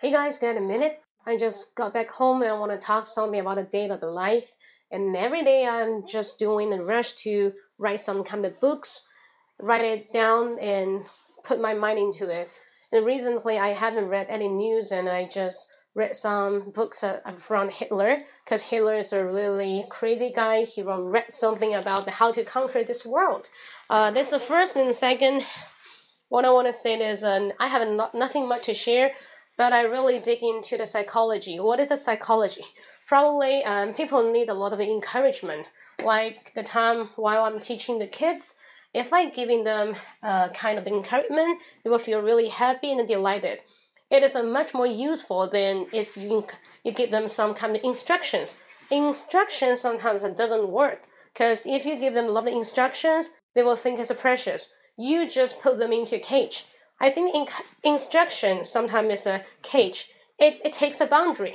Hey guys, got a minute? I just got back home and I want to talk something about the day of the life. And every day I'm just doing a rush to write some kind of books, write it down and put my mind into it. And recently I haven't read any news and I just read some books from Hitler, because Hitler is a really crazy guy. He read something about how to conquer this world. That's the first and second. What I want to say is I have nothing much to share, but I really dig into the psychology. What is the psychology? Probably people need a lot of encouragement. Like the time while I'm teaching the kids, if I'm giving them a kind of encouragement, they will feel really happy and delighted. It is much more useful than if you give them some kind of instructions. Instructions sometimes doesn't work, because if you give them a lot of instructions, they will think it's precious. You just put them into a cage. I think instruction sometimes is a cage. It takes a boundary.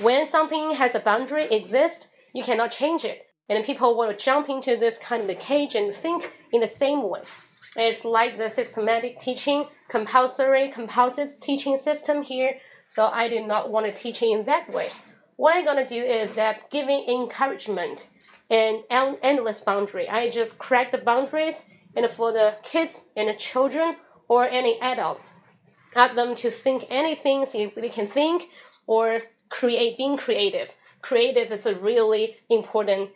When something has a boundary exist, you cannot change it. And people will jump into this kind of a cage and think in the same way. It's like the systematic teaching, compulsive teaching system here. So I do not want to teach in that way. What I'm going to do is that giving encouragement and endless boundary. I just crack the boundaries, and for the kids and the children or any adult, ask them to think anything they can think, or being creative. Creative is a really important,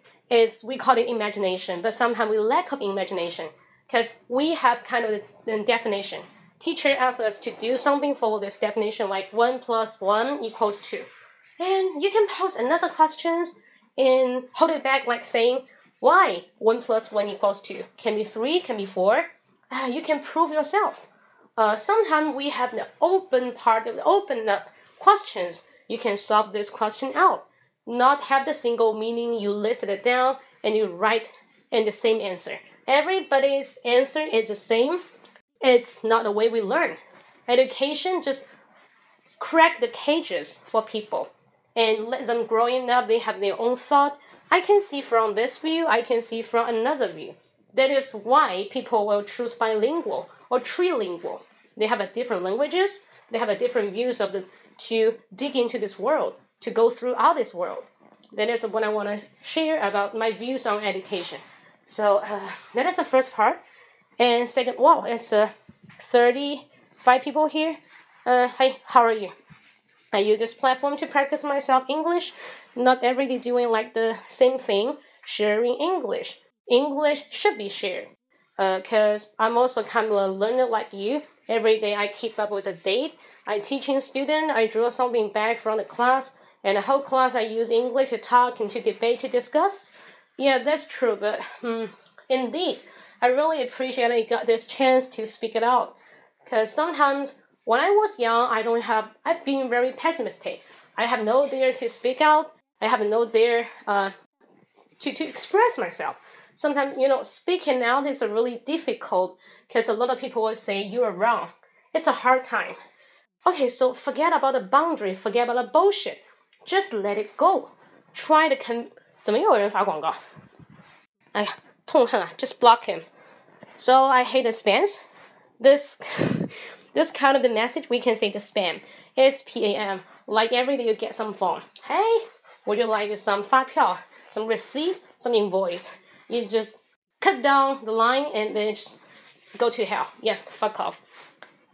we call it imagination, but sometimes we lack of imagination, because we have kind of the definition. Teacher asks us to do something for this definition, like 1 + 1 = 2. And you can pose another questions and hold it back, like saying, why 1 + 1 = 2? Can be 3, can be 4. You can prove yourself. Sometimes we have the open up questions. You can solve this question out. Not have the single meaning, you listed it down and you write in the same answer. Everybody's answer is the same. It's not the way we learn. Education just crack the cages for people and let them growing up. They have their own thought. I can see from this view, I can see from another view. That is why people will choose bilingual or trilingual. They have different languages, they have different views to dig into this world, to go throughout this world. That is what I want to share about my views on education. So that is the first part. And second, wow, it's 35 people here. Hey, how are you? I use this platform to practice myself English, not every day doing like the same thing, sharing English. English should be shared, because I'm also kind of a learner like you. Every day I keep up with the date. I'm teaching student, I draw something back from the class, and the whole class I use English to talk and to debate, to discuss. Yeah, that's true, but indeed, I really appreciate I got this chance to speak it out, because sometimes when I was young, I've been very pessimistic. I have no dare to speak out. I have no dare to express myself. Sometimes, speaking out is really difficult, because a lot of people will say you are wrong. It's a hard time. Okay, so forget about the boundary, forget about the bullshit. Just let it go. Try to怎么又有人发广告？哎呀，痛恨啊！ Just block him. So I hate the spams. This kind of the message, we can say the spam. S-P-A-M. Like every day you get some phone. Hey, would you like some 发票, some receipt, some invoice? You just cut down the line and then just go to hell. Yeah, fuck off.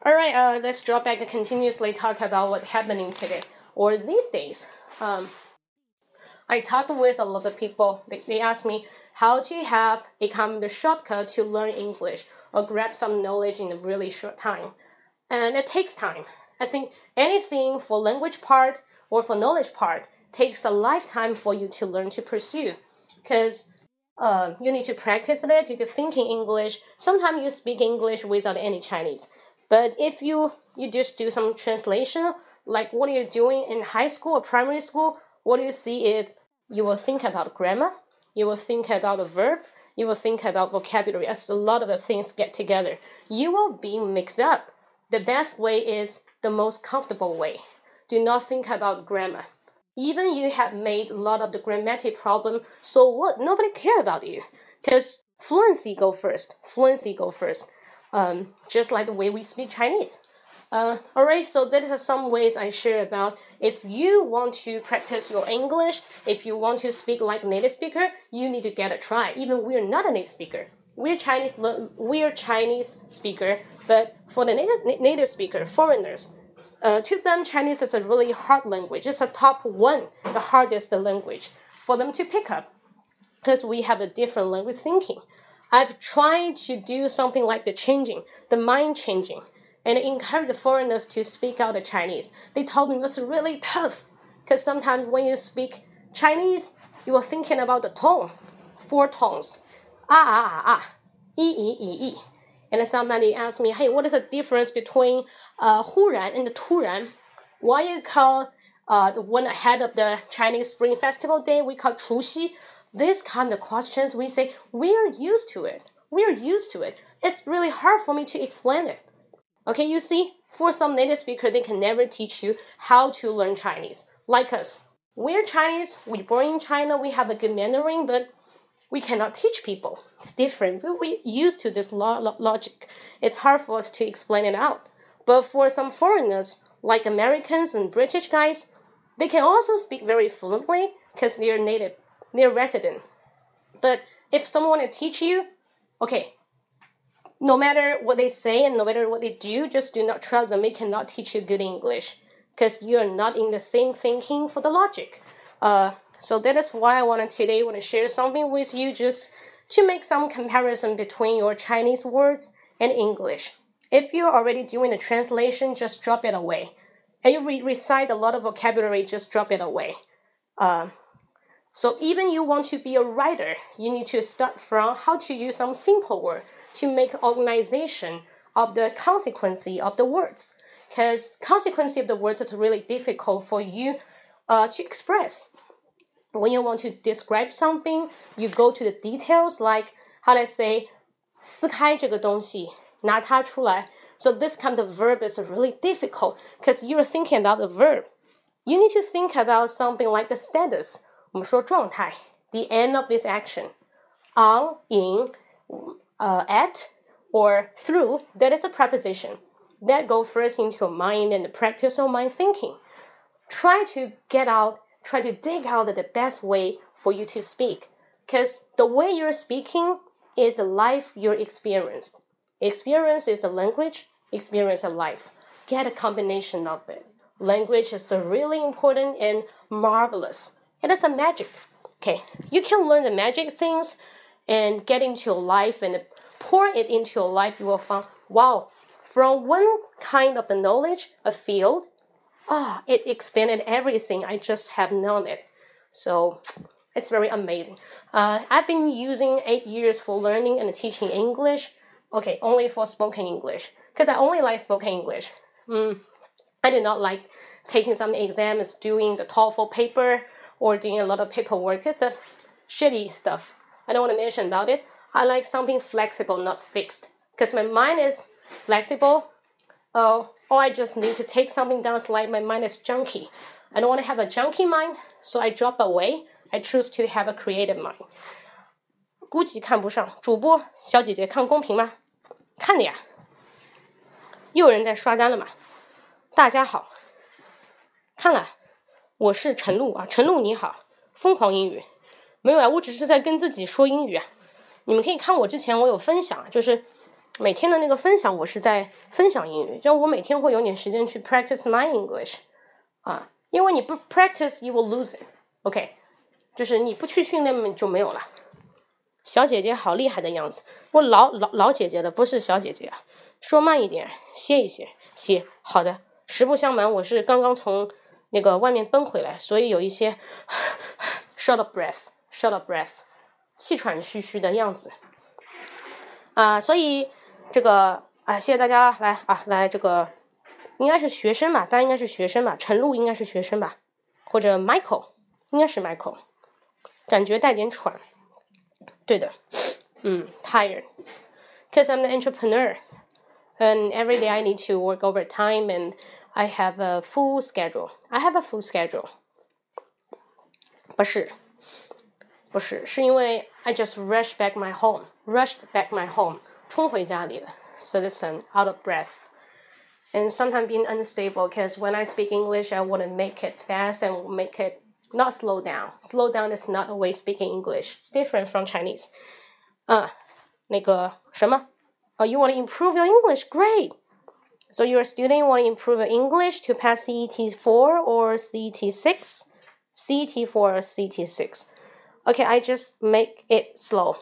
Alright, let's drop back and continuously talk about what's happening today. Or these days. I talked with a lot of people. They asked me how to have a kind of shortcut to learn English or grab some knowledge in a really short time. And it takes time. I think anything for language part or for knowledge part takes a lifetime for you to learn to pursue. Because you need to practice it, you need to think in English. Sometimes you speak English without any Chinese. But if you just do some translation, like what are you doing in high school or primary school, what do you see it? You will think about grammar, you will think about a verb, you will think about vocabulary. As a lot of the things get together, you will be mixed up. The best way is the most comfortable way. Do not think about grammar. Even you have made a lot of the grammatic problem, so what? Nobody cares about you. Because fluency go first. Just like the way we speak Chinese. Alright, so that is some ways I share about if you want to practice your English, if you want to speak like a native speaker, you need to get a try. Even we're not a native speaker. We're Chinese speaker, but for the native speaker, foreigners, to them, Chinese is a really hard language. It's a top one, the hardest language for them to pick up because we have a different language thinking. I've tried to do something like the mind changing, and encourage the foreigners to speak out the Chinese. They told me that's really tough because sometimes when you speak Chinese, you are thinking about the tone, four tones, e. And somebody asked me, hey, what is the difference between 忽然 and 突然? Why you call the one ahead of the Chinese Spring Festival Day, we call 除夕? These kind of questions, we say, we're used to it. It's really hard for me to explain it. Okay, you see, for some native speakers, they can never teach you how to learn Chinese. Like us, we're Chinese, we born in China, we have a good Mandarin, but we cannot teach people. It's different. We're used to this logic. It's hard for us to explain it out. But for some foreigners, like Americans and British guys, they can also speak very fluently because they're native, they're resident. But if someone wants to teach you, okay, no matter what they say and no matter what they do, just do not trust them. They cannot teach you good English because you are not in the same thinking for the logic. So that is why I today want to share something with you just to make some comparison between your Chinese words and English. If you're already doing the translation, just drop it away. And you recite a lot of vocabulary, just drop it away. So even you want to be a writer, you need to start from how to use some simple word to make organization of the consequence of the words. Because consequence of the words is really difficult for you to express. When you want to describe something, you go to the details like, how do I say, 撕开这个东西, 拿它出来. So this kind of verb is really difficult because you're thinking about the verb. You need to think about something like the status, 我们说状态, the end of this action. On, in, at, or through, that is a preposition. That go first into your mind and practice your mind thinking. Try to dig out the best way for you to speak. Because the way you're speaking is the life you're experienced. Experience is the language, experience is life. Get a combination of it. Language is really important and marvelous. It is a magic. Okay, you can learn the magic things and get into your life and pour it into your life. You will find, wow, from one kind of the knowledge, a field, it expanded everything. I just have known it. So it's very amazing. I've been using 8 years for learning and teaching English. Okay, only for spoken English. Because I only like spoken English. I do not like taking some exams, doing the TOEFL paper, or doing a lot of paperwork. It's a shitty stuff. I don't want to mention about it. I like something flexible, not fixed. Because my mind is flexible. Or I just need to take something down, slide. My mind is junky. I don't want to have a junky mind, so I drop away. I choose to have a creative mind. 估计看不上， 主播， 小姐姐， 看公屏吗？ 看的呀。 又有人在刷单了嘛？ 大家好， 看了， 我是陈露啊， 陈露你好， 疯狂英语。 没有啊， 我只是在跟自己说英语啊。 你们可以看我之前， 我有分享， 就是每天的那个分享， 我是在分享英语， 让我每天会有点时间去 practice my English 啊， 因为你不 practice you will lose it. OK， 就是你不去训练就没有了。 小姐姐好厉害的样子， 我老姐姐的， 不是小姐姐， 说慢一点， 歇一歇， 歇， 好的。 实不相瞒， 我是刚刚从那个外面奔回来， 所以有一些 short of breath， 气喘吁吁的样子。 所以 谢谢大家来，应该是学生吧， 大家应该是学生吧， 陈露应该是学生吧， 或者 Michael， 应该是 Michael， 感觉带点喘， 对的， tired, because I'm an entrepreneur, and every day I need to work overtime, and I have a full schedule, 不是，是因为 I just rushed back my home， 冲回家里了， so listen, out of breath. and sometimes being unstable because when I speak English, I want to make it fast and make it not slow down. Slow down is not always speaking English. It's different from Chinese. 那个什么 you want to improve your English? Great. So you're a student, you want to improve your English to pass CET4 or CET6? CET4 or CET6. Okay, I just make it slow.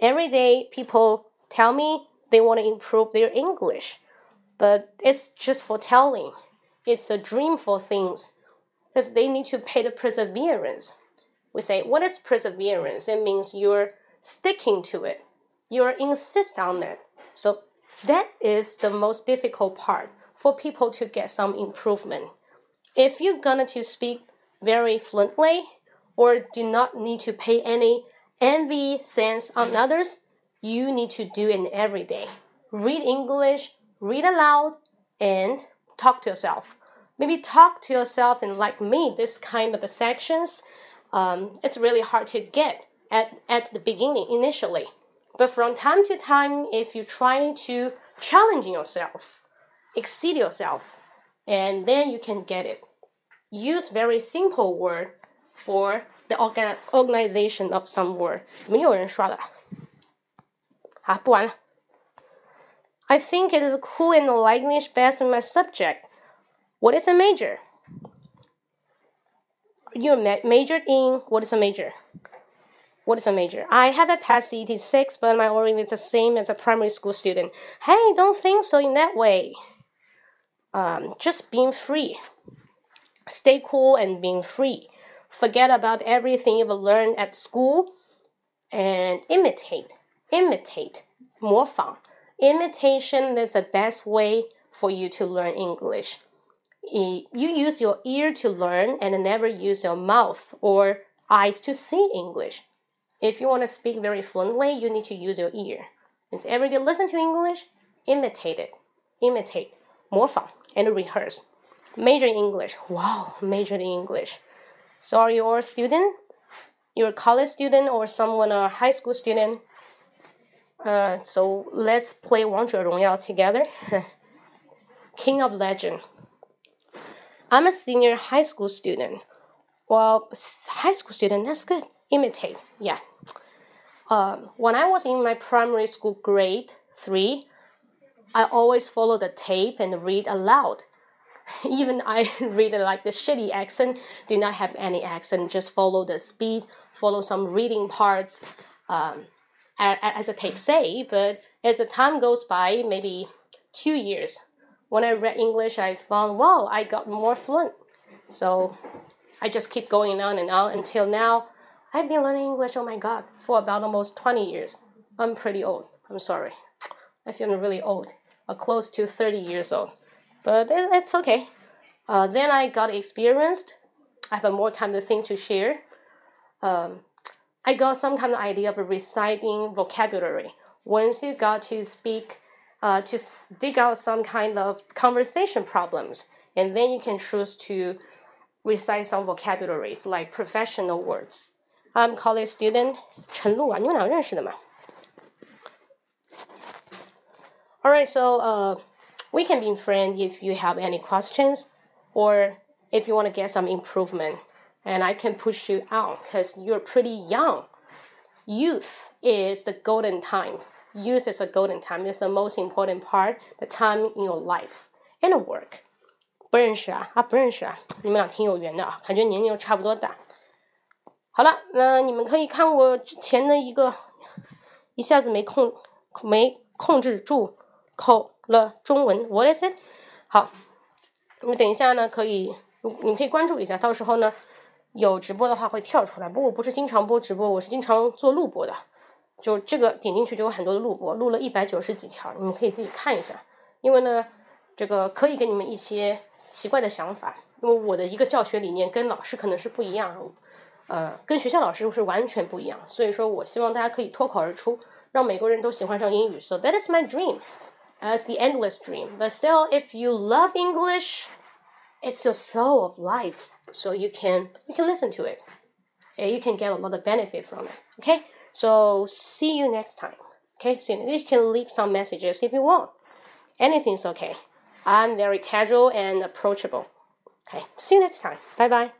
Every day, people tell me they want to improve their English, but it's just for telling. It's a dream for things because they need to pay the perseverance. We say, what is perseverance? It means you're sticking to it. You're insist on it. So that is the most difficult part for people to get some improvement. If you're going to speak very fluently or do not need to pay any envy sense on others, you need to do it every day. Read English, read aloud, and talk to yourself. Maybe talk to yourself and like me, this kind of sections, it's really hard to get at the beginning initially. But from time to time, if you're trying to challenge yourself, exceed yourself, and then you can get it. Use very simple word for the organization of some word. 没有人刷了。好，不玩了。I think it is cool and English best in my subject. What is a major? You majored in what is a major? I haven't passed CET6, but my oral is the same as a primary school student. Hey, don't think so in that way. Just being free. Stay cool and being free. Forget about everything you've learned at school and imitate. More fun. Imitation is the best way for you to learn English. You use your ear to learn and never use your mouth or eyes to see English. If you want to speak very fluently, you need to use your ear. And every day listen to English, imitate it. Imitate. 模仿 and rehearse. Major in English. Wow, major in English. So are you a student? You're a college student or someone a high school student? So let's play Wang Zhe Rong Yao together. King of Legend. I'm a senior high school student. Well, high school student, that's good. Imitate, yeah. When I was in my primary school grade 3, I always follow the tape and read aloud. Even I read it like the shitty accent, do not have any accent, just follow the speed, follow some reading parts as the tape say, but as the time goes by, maybe 2 years, when I read English, I found, wow, I got more fluent. So I just keep going on and on until now. I've been learning English, oh my god, for about almost 20 years. I'm pretty old, I'm sorry. I feel really old, or close to 30 years old. But it's okay. Then I got experienced. I have more kind of thing to share. I got some kind of idea of reciting vocabulary. Once you got to speak, to dig out some kind of conversation problems, and then you can choose to recite some vocabularies like professional words. I'm college student 陈露啊，你们俩认识的吗 ？Alright, so we can be friends if you have any questions or if you want to get some improvement, and I can push you out because you're pretty young. Youth is the golden time. It's the most important part, the time in your life and work. 不认识啊，不认识啊，你们俩挺有缘的啊，感觉年龄又差不多大。好了，那你们可以看我之前的一个，一下子没控制住口了中文 What is it？ 好，我们等一下呢，可以你可以关注一下，到时候呢有直播的话会跳出来。不过我不是经常播直播，我是经常做录播的，就这个点进去就有很多的录播，录了190几条，你们可以自己看一下。因为呢，这个可以给你们一些奇怪的想法，因为我的一个教学理念跟老师可能是不一样的。跟学校老师是完全不一样，所以说我希望大家可以脱口而出，让每个人都喜欢上英语。So that is my dream, as the endless dream. But still, if you love English, it's your soul of life. So you can listen to it, and you can get a lot of benefit from it. Okay, so see you next time. Okay, so you can leave some messages if you want. anything's okay. I'm very casual and approachable. Okay, see you next time. Bye bye.